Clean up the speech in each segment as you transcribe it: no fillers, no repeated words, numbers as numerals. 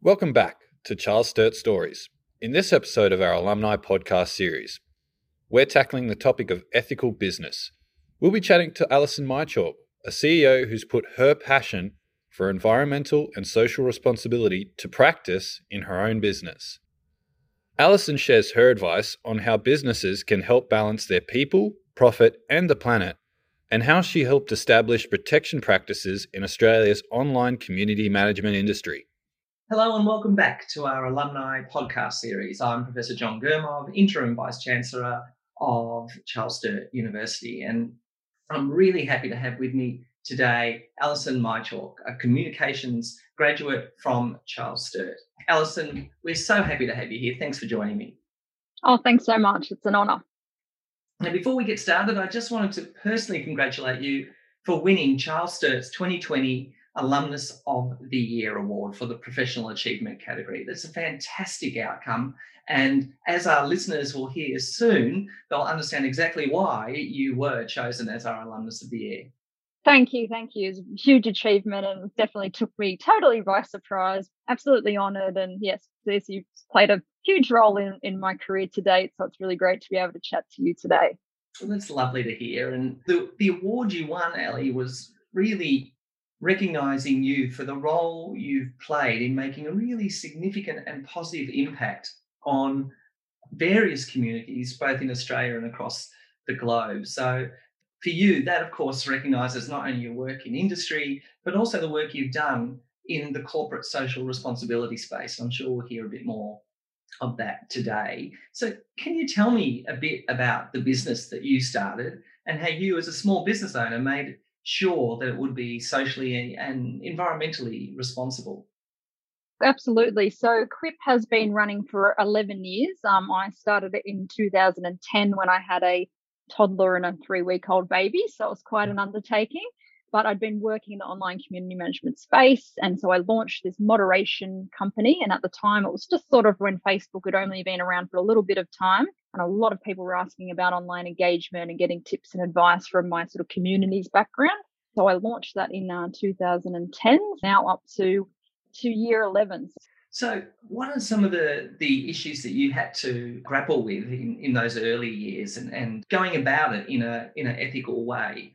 Welcome back to Charles Sturt Stories. In this episode of our alumni podcast series, we're tackling the topic of ethical business. We'll be chatting to Alison Michalk, a CEO who's put her passion for environmental and social responsibility to practice in her own business. Alison shares her advice on how businesses can help balance their people, profit, and the planet, and how she helped establish protection practices in Australia's online community management industry. Hello and welcome back to our alumni podcast series. I'm Professor John Germov, Interim Vice-Chancellor of Charles Sturt University, and I'm really happy to have with me today Alison Michalk, a communications graduate from Charles Sturt. Alison, we're so happy to have you here. Thanks for joining me. Oh, thanks so much. It's an honour. Now, before we get started, I just wanted to personally congratulate you for winning Charles Sturt's 2020 Alumnus of the Year Award for the Professional Achievement category. That's a fantastic outcome. And as our listeners will hear soon, they'll understand exactly why you were chosen as our Alumnus of the Year. Thank you. Thank you. It's a huge achievement and definitely took me totally by surprise. Absolutely honoured. And yes, you've played a huge role in my career to date. So it's really great to be able to chat to you today. Well, that's lovely to hear. And the award you won, Ali, was really recognising you for the role you've played in making a really significant and positive impact on various communities, both in Australia and across the globe. So for you, that, of course, recognises not only your work in industry, but also the work you've done in the corporate social responsibility space. I'm sure we'll hear a bit more of that today. So can you tell me a bit about the business that you started and how you, as a small business owner, made sure that it would be socially and environmentally responsible? Absolutely. So Quiip has been running for 11 years. I started it in 2010 when I had a toddler and a 3-week-old baby. So it was quite an undertaking. But I'd been working in the online community management space. And so I launched this moderation company. And at the time, it was just sort of when Facebook had only been around for a little bit of time. And a lot of people were asking about online engagement and getting tips and advice from my sort of communities background. So I launched that in 2010, now up to year 11. So what are some of the issues that you had to grapple with in those early years and going about it in an ethical way?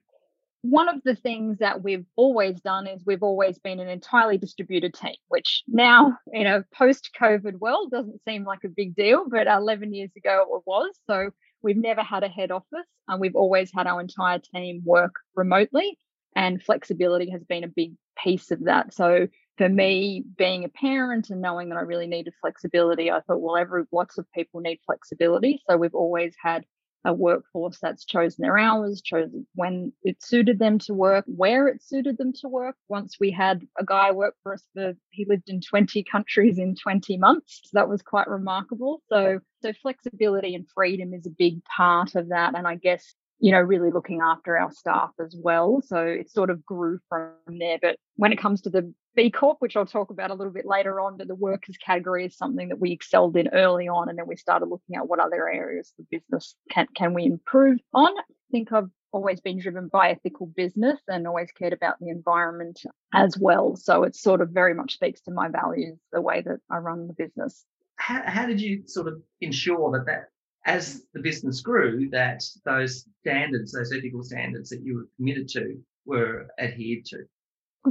One of the things that we've always done is we've always been an entirely distributed team, which now in a post-COVID world doesn't seem like a big deal, but 11 years ago it was. So we've never had a head office and we've always had our entire team work remotely, and flexibility has been a big piece of that. So for me, being a parent and knowing that I really needed flexibility, I thought, well, lots of people need flexibility. So we've always had a workforce that's chosen their hours, chosen when it suited them to work, where it suited them to work. Once we had a guy work for us, he lived in 20 countries in 20 months. So that was quite remarkable. So flexibility and freedom is a big part of that. And I guess, really looking after our staff as well. So it sort of grew from there. But when it comes to the B Corp, which I'll talk about a little bit later on, but the workers category is something that we excelled in early on, and then we started looking at what other areas the business can we improve on. I think I've always been driven by ethical business and always cared about the environment as well. So it sort of very much speaks to my values, the way that I run the business. How did you sort of ensure that as the business grew, that those ethical standards that you were committed to were adhered to?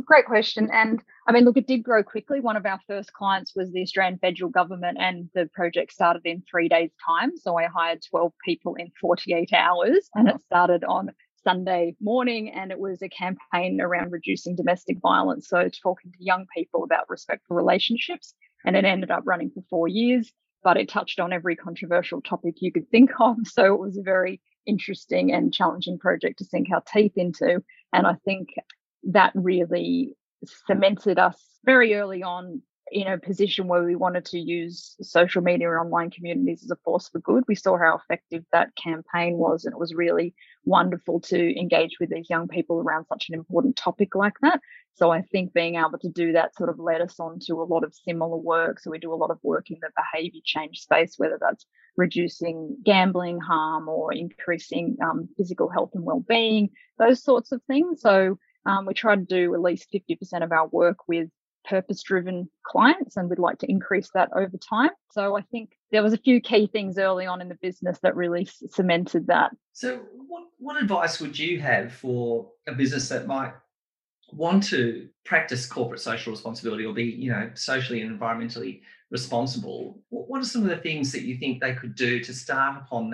Great question. And I mean, look, it did grow quickly. One of our first clients was the Australian federal government, and the project started in 3 days' time. So I hired 12 people in 48 hours, and it started on Sunday morning, and it was a campaign around reducing domestic violence. So talking to young people about respectful relationships, and it ended up running for 4 years, but it touched on every controversial topic you could think of. So it was a very interesting and challenging project to sink our teeth into. And I think that really cemented us very early on in a position where we wanted to use social media and online communities as a force for good. We saw how effective that campaign was, and it was really wonderful to engage with these young people around such an important topic like that. So I think being able to do that sort of led us on to a lot of similar work. So we do a lot of work in the behaviour change space, whether that's reducing gambling harm or increasing physical health and well-being, those sorts of things. So we try to do at least 50% of our work with purpose-driven clients, and we'd like to increase that over time. So I think there was a few key things early on in the business that really cemented that. So what advice would you have for a business that might want to practice corporate social responsibility or be, you know, socially and environmentally responsible? What are some of the things that you think they could do to start upon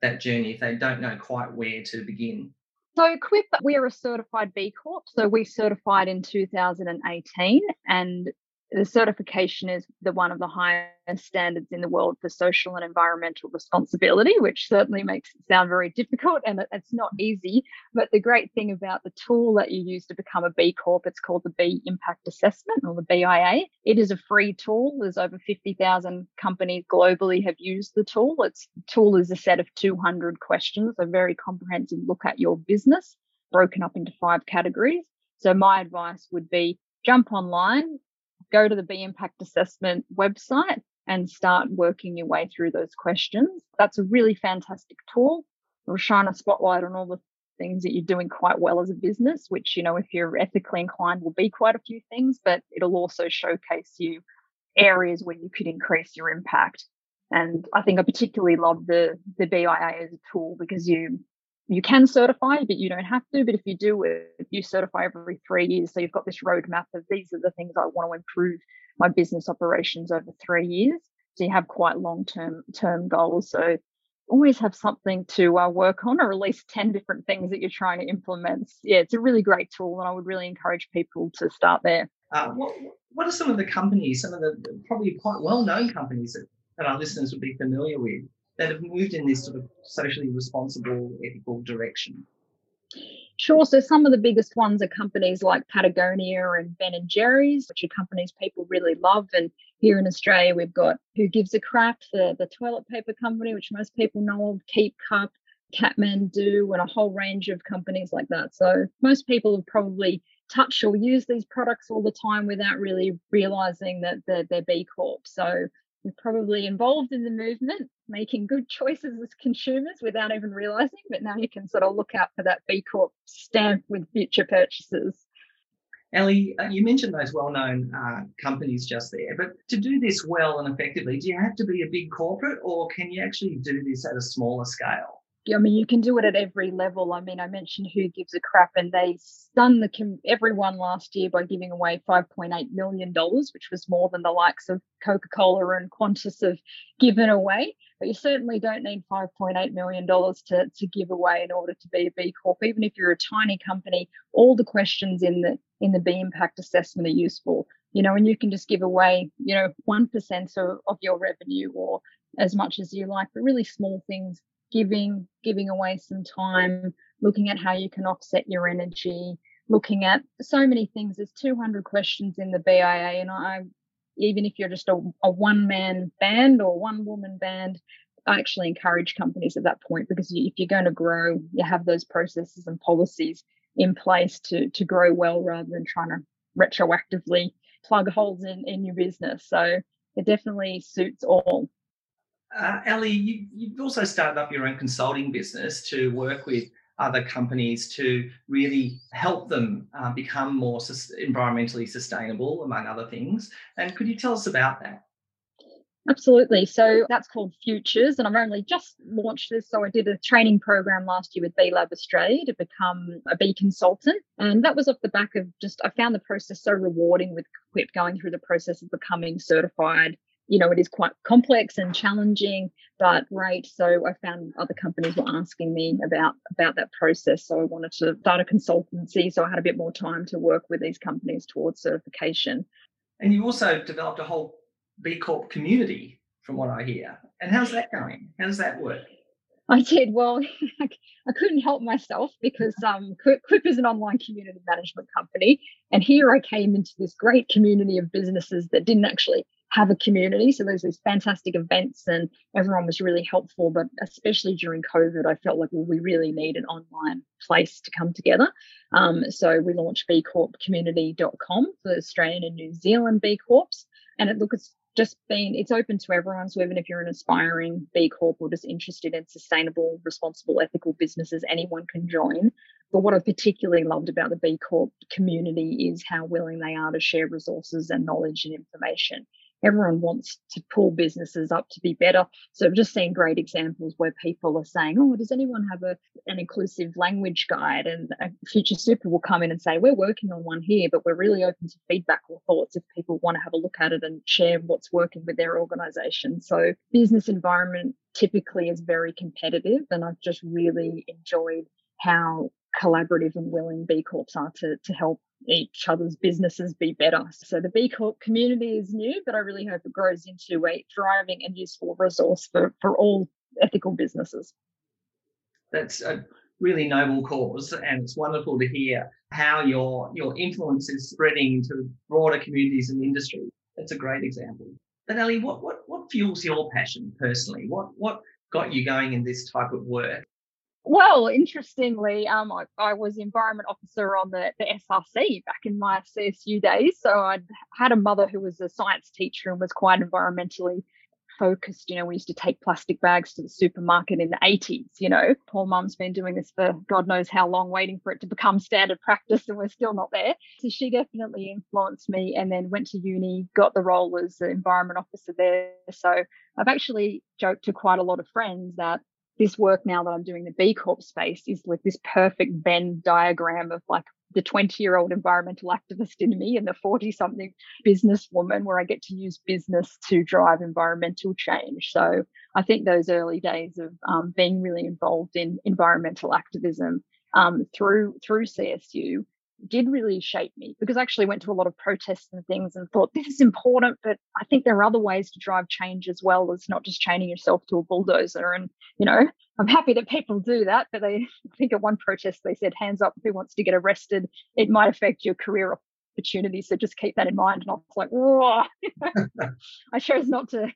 that journey if they don't know quite where to begin? So Quiip, we are a certified B Corp. So we certified in 2018, and the certification is one of the highest standards in the world for social and environmental responsibility, which certainly makes it sound very difficult, and it's not easy. But the great thing about the tool that you use to become a B Corp, it's called the B Impact Assessment, or the BIA. It is a free tool. There's over 50,000 companies globally have used the tool. Its tool is a set of 200 questions, a very comprehensive look at your business, broken up into 5 categories. So my advice would be jump online, go to the B Impact Assessment website and start working your way through those questions. That's a really fantastic tool. It'll shine a spotlight on all the things that you're doing quite well as a business, which, you know, if you're ethically inclined, will be quite a few things, but it'll also showcase you areas where you could increase your impact. And I think I particularly love the BIA as a tool because you can certify, but you don't have to. But if you do, you certify every 3 years. So you've got this roadmap of these are the things I want to improve my business operations over 3 years. So you have quite long-term goals. So always have something to work on, or at least 10 different things that you're trying to implement. Yeah, it's a really great tool, and I would really encourage people to start there. What are some of the companies, some of the probably quite well-known companies that our listeners would be familiar with, that have moved in this sort of socially responsible, ethical direction? Sure. So some of the biggest ones are companies like Patagonia and Ben and Jerry's, which are companies people really love. And here in Australia, we've got Who Gives a Crap, the toilet paper company, which most people know of, KeepCup, Katmandu, and a whole range of companies like that. So most people have probably touched or used these products all the time without really realising that they're B Corp. So we're probably involved in the movement, making good choices as consumers without even realising, but now you can sort of look out for that B Corp stamp with future purchases. Ellie, you mentioned those well-known companies just there, but to do this well and effectively, do you have to be a big corporate, or can you actually do this at a smaller scale? Yeah, I mean, you can do it at every level. I mean, I mentioned Who Gives a Crap, and they stunned everyone last year by giving away $5.8 million, which was more than the likes of Coca-Cola and Qantas have given away. But you certainly don't need $5.8 million to give away in order to be a B Corp. Even if you're a tiny company, all the questions in the B Impact Assessment are useful, you know, and you can just give away, you know, 1% of your revenue or as much as you like, but really small things. Giving away some time, looking at how you can offset your energy, looking at so many things. There's 200 questions in the BIA, and even if you're just a one-man band or one-woman band, I actually encourage companies at that point, because if you're going to grow, you have those processes and policies in place to grow well rather than trying to retroactively plug holes in your business. So it definitely suits all. Ellie, you've also started up your own consulting business to work with other companies to really help them become more environmentally sustainable, among other things. And could you tell us about that? Absolutely. So that's called Futures, and I've only just launched this. So I did a training program last year with B Lab Australia to become a B consultant. And that was off the back of I found the process so rewarding with Quiip, going through the process of becoming certified. You know, it is quite complex and challenging, but great. So I found other companies were asking me about that process. So I wanted to start a consultancy. So I had a bit more time to work with these companies towards certification. And you also developed a whole B Corp community, from what I hear. And how's that going? How does that work? I did. Well, I couldn't help myself because Quiip is an online community management company. And here I came into this great community of businesses that didn't actually have a community. So there's these fantastic events and everyone was really helpful. But especially during COVID, I felt like, well, we really need an online place to come together. So we launched bcorpcommunity.com for Australian and New Zealand B Corps. And it's open to everyone. So even if you're an aspiring B Corp or just interested in sustainable, responsible, ethical businesses, anyone can join. But what I particularly loved about the B Corp community is how willing they are to share resources and knowledge and information. Everyone wants to pull businesses up to be better. So I've just seen great examples where people are saying, oh, does anyone have an inclusive language guide? And Future Super will come in and say, we're working on one here, but we're really open to feedback or thoughts if people want to have a look at it and share what's working with their organisation. So business environment typically is very competitive, and I've just really enjoyed how collaborative and willing B Corps are to help each other's businesses be better. So the B Corp community is new, but I really hope it grows into a thriving and useful resource for all ethical businesses. That's a really noble cause, and it's wonderful to hear how your influence is spreading into broader communities and industry. That's a great example. But Ali, what fuels your passion personally? What got you going in this type of work? Well, interestingly, I was environment officer on the SRC back in my CSU days. So I had a mother who was a science teacher and was quite environmentally focused. You know, we used to take plastic bags to the supermarket in the 80s. You know, poor mum's been doing this for God knows how long, waiting for it to become standard practice, and we're still not there. So she definitely influenced me, and then went to uni, got the role as the environment officer there. So I've actually joked to quite a lot of friends that this work now that I'm doing in the B Corp space is like this perfect Venn diagram of like the 20-year-old environmental activist in me and the 40-something businesswoman, where I get to use business to drive environmental change. So I think those early days of being really involved in environmental activism through CSU did really shape me, because I actually went to a lot of protests and things and thought, this is important, but I think there are other ways to drive change as well as not just chaining yourself to a bulldozer. And, you know, I'm happy that people do that, but I think at one protest they said, hands up, who wants to get arrested? It might affect your career opportunities, so just keep that in mind. And I was like, whoa. I chose not to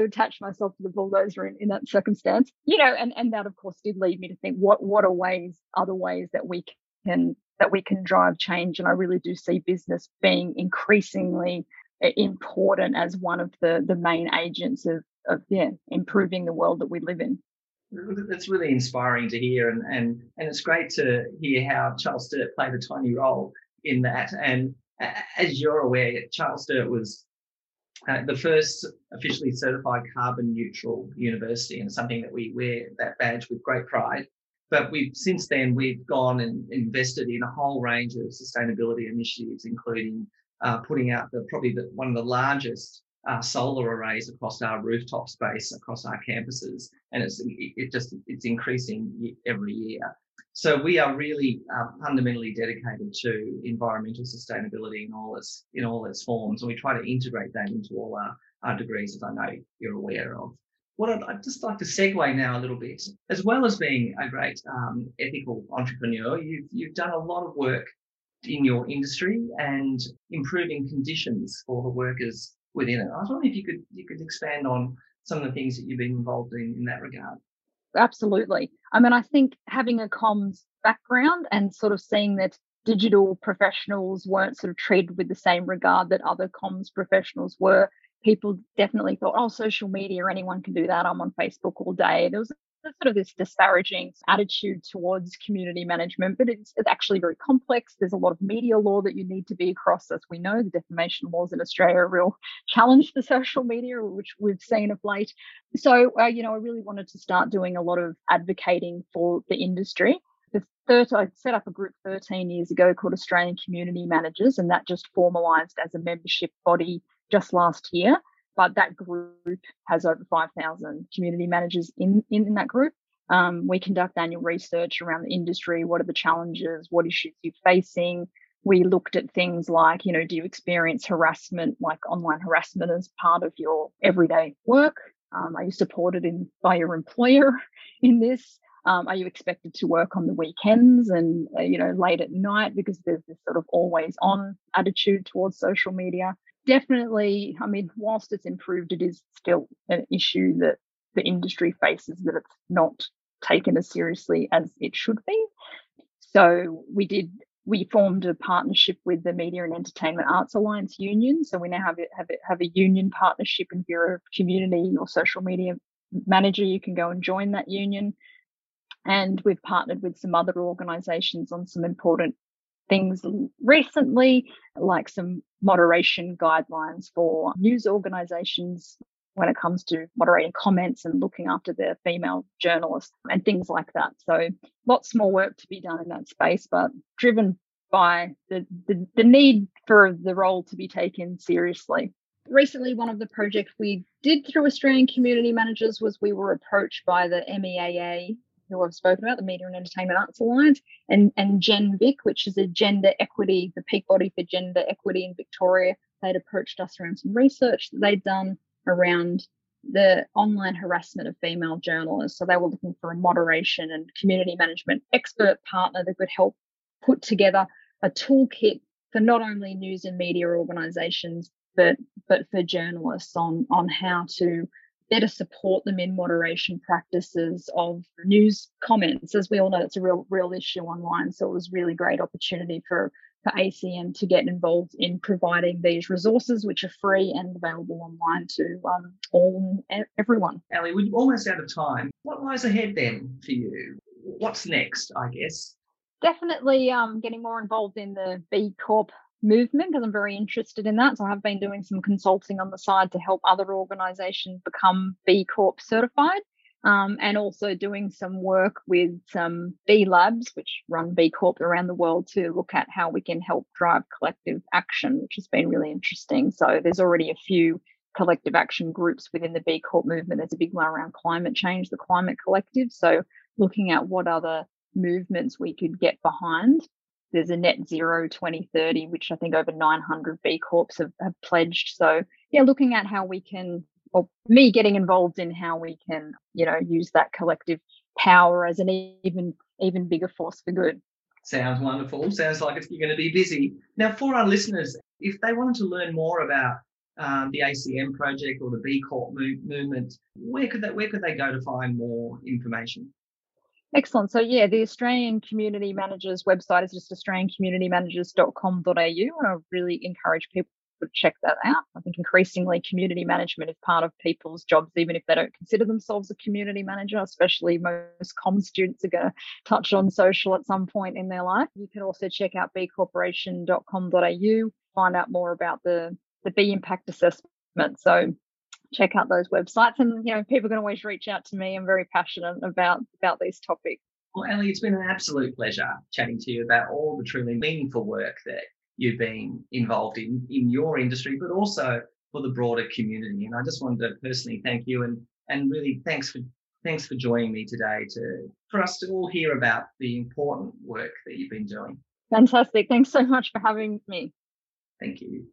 attach myself to the bulldozer in that circumstance. You know, and that, of course, did lead me to think, what are other ways that we can drive change. And I really do see business being increasingly important as one of the main agents of improving the world that we live in. That's really inspiring to hear. And it's great to hear how Charles Sturt played a tiny role in that. And as you're aware, Charles Sturt was the first officially certified carbon neutral university, and something that we wear that badge with great pride. But since then we've gone and invested in a whole range of sustainability initiatives, including putting out one of the largest solar arrays across our rooftop space across our campuses, and it's increasing every year. So we are really fundamentally dedicated to environmental sustainability in all its forms, and we try to integrate that into all our degrees, as I know you're aware of. What I'd just like to segue now a little bit, as well as being a great ethical entrepreneur, you've done a lot of work in your industry and improving conditions for the workers within it. I was wondering if you could expand on some of the things that you've been involved in that regard. Absolutely. I mean, I think having a comms background and sort of seeing that digital professionals weren't sort of treated with the same regard that other comms professionals were, people definitely thought, oh, social media, anyone can do that. I'm on Facebook all day. There was sort of this disparaging attitude towards community management, but it's actually very complex. There's a lot of media law that you need to be across. As we know, the defamation laws in Australia are a real challenge to social media, which we've seen of late. So, I really wanted to start doing a lot of advocating for the industry. I set up a group 13 years ago called Australian Community Managers, and that just formalised as a membership body just last year, but that group has over 5,000 community managers in that group. We conduct annual research around the industry. What are the challenges? What issues you're facing? We looked at things like, you know, do you experience harassment, like online harassment, as part of your everyday work? Are you supported by your employer in this? Are you expected to work on the weekends and, late at night, because there's this sort of always on attitude towards social media? Definitely, I mean, whilst it's improved, it is still an issue that the industry faces, that it's not taken as seriously as it should be. So we formed a partnership with the Media and Entertainment Arts Alliance union. So we now have a union partnership, and if you're a community or social media manager, you can go and join that union. And we've partnered with some other organisations on some important things recently, like some moderation guidelines for news organisations when it comes to moderating comments and looking after their female journalists and things like that. So lots more work to be done in that space, but driven by the need for the role to be taken seriously. Recently, one of the projects we did through Australian Community Managers was we were approached by the MEAA, who I've spoken about, the Media and Entertainment Arts Alliance, and Gen Vic, which is a gender equity, the peak body for gender equity in Victoria. They'd approached us around some research that they'd done around the online harassment of female journalists. So they were looking for a moderation and community management expert partner that could help put together a toolkit for not only news and media organisations, but for journalists on how to better support them in moderation practices of news comments. As we all know, it's a real issue online. So it was a really great opportunity for ACM to get involved in providing these resources, which are free and available online to all and everyone. Ali, we're almost out of time. What lies ahead then for you? What's next, I guess? Definitely getting more involved in the B Corp movement, because I'm very interested in that. So I have been doing some consulting on the side to help other organisations become B Corp certified, and also doing some work with some B Labs, which run B Corp around the world, to look at how we can help drive collective action, which has been really interesting. So there's already a few collective action groups within the B Corp movement. There's a big one around climate change, the Climate Collective. So looking at what other movements we could get behind. There's a net zero 2030, which I think over 900 B Corps have pledged. So yeah, looking at how we can, or me getting involved in how we can, use that collective power as an even bigger force for good. Sounds wonderful. Sounds like you're going to be busy. Now, for our listeners, if they wanted to learn more about the ACM project or the B Corp movement, where could they go to find more information? Excellent. So, yeah, the Australian Community Managers website is just australiancommunitymanagers.com.au, and I really encourage people to check that out. I think increasingly community management is part of people's jobs, even if they don't consider themselves a community manager, especially most comm students are going to touch on social at some point in their life. You can also check out bcorporation.com.au, find out more about the B Impact Assessment. So check out those websites, and people can always reach out to me. I'm very passionate about these topics. Well, Ali, it's been an absolute pleasure chatting to you about all the truly meaningful work that you've been involved in your industry, but also for the broader community. And I just wanted to personally thank you, and really thanks for joining me today for us to all hear about the important work that you've been doing. Fantastic. Thanks so much for having me. Thank you.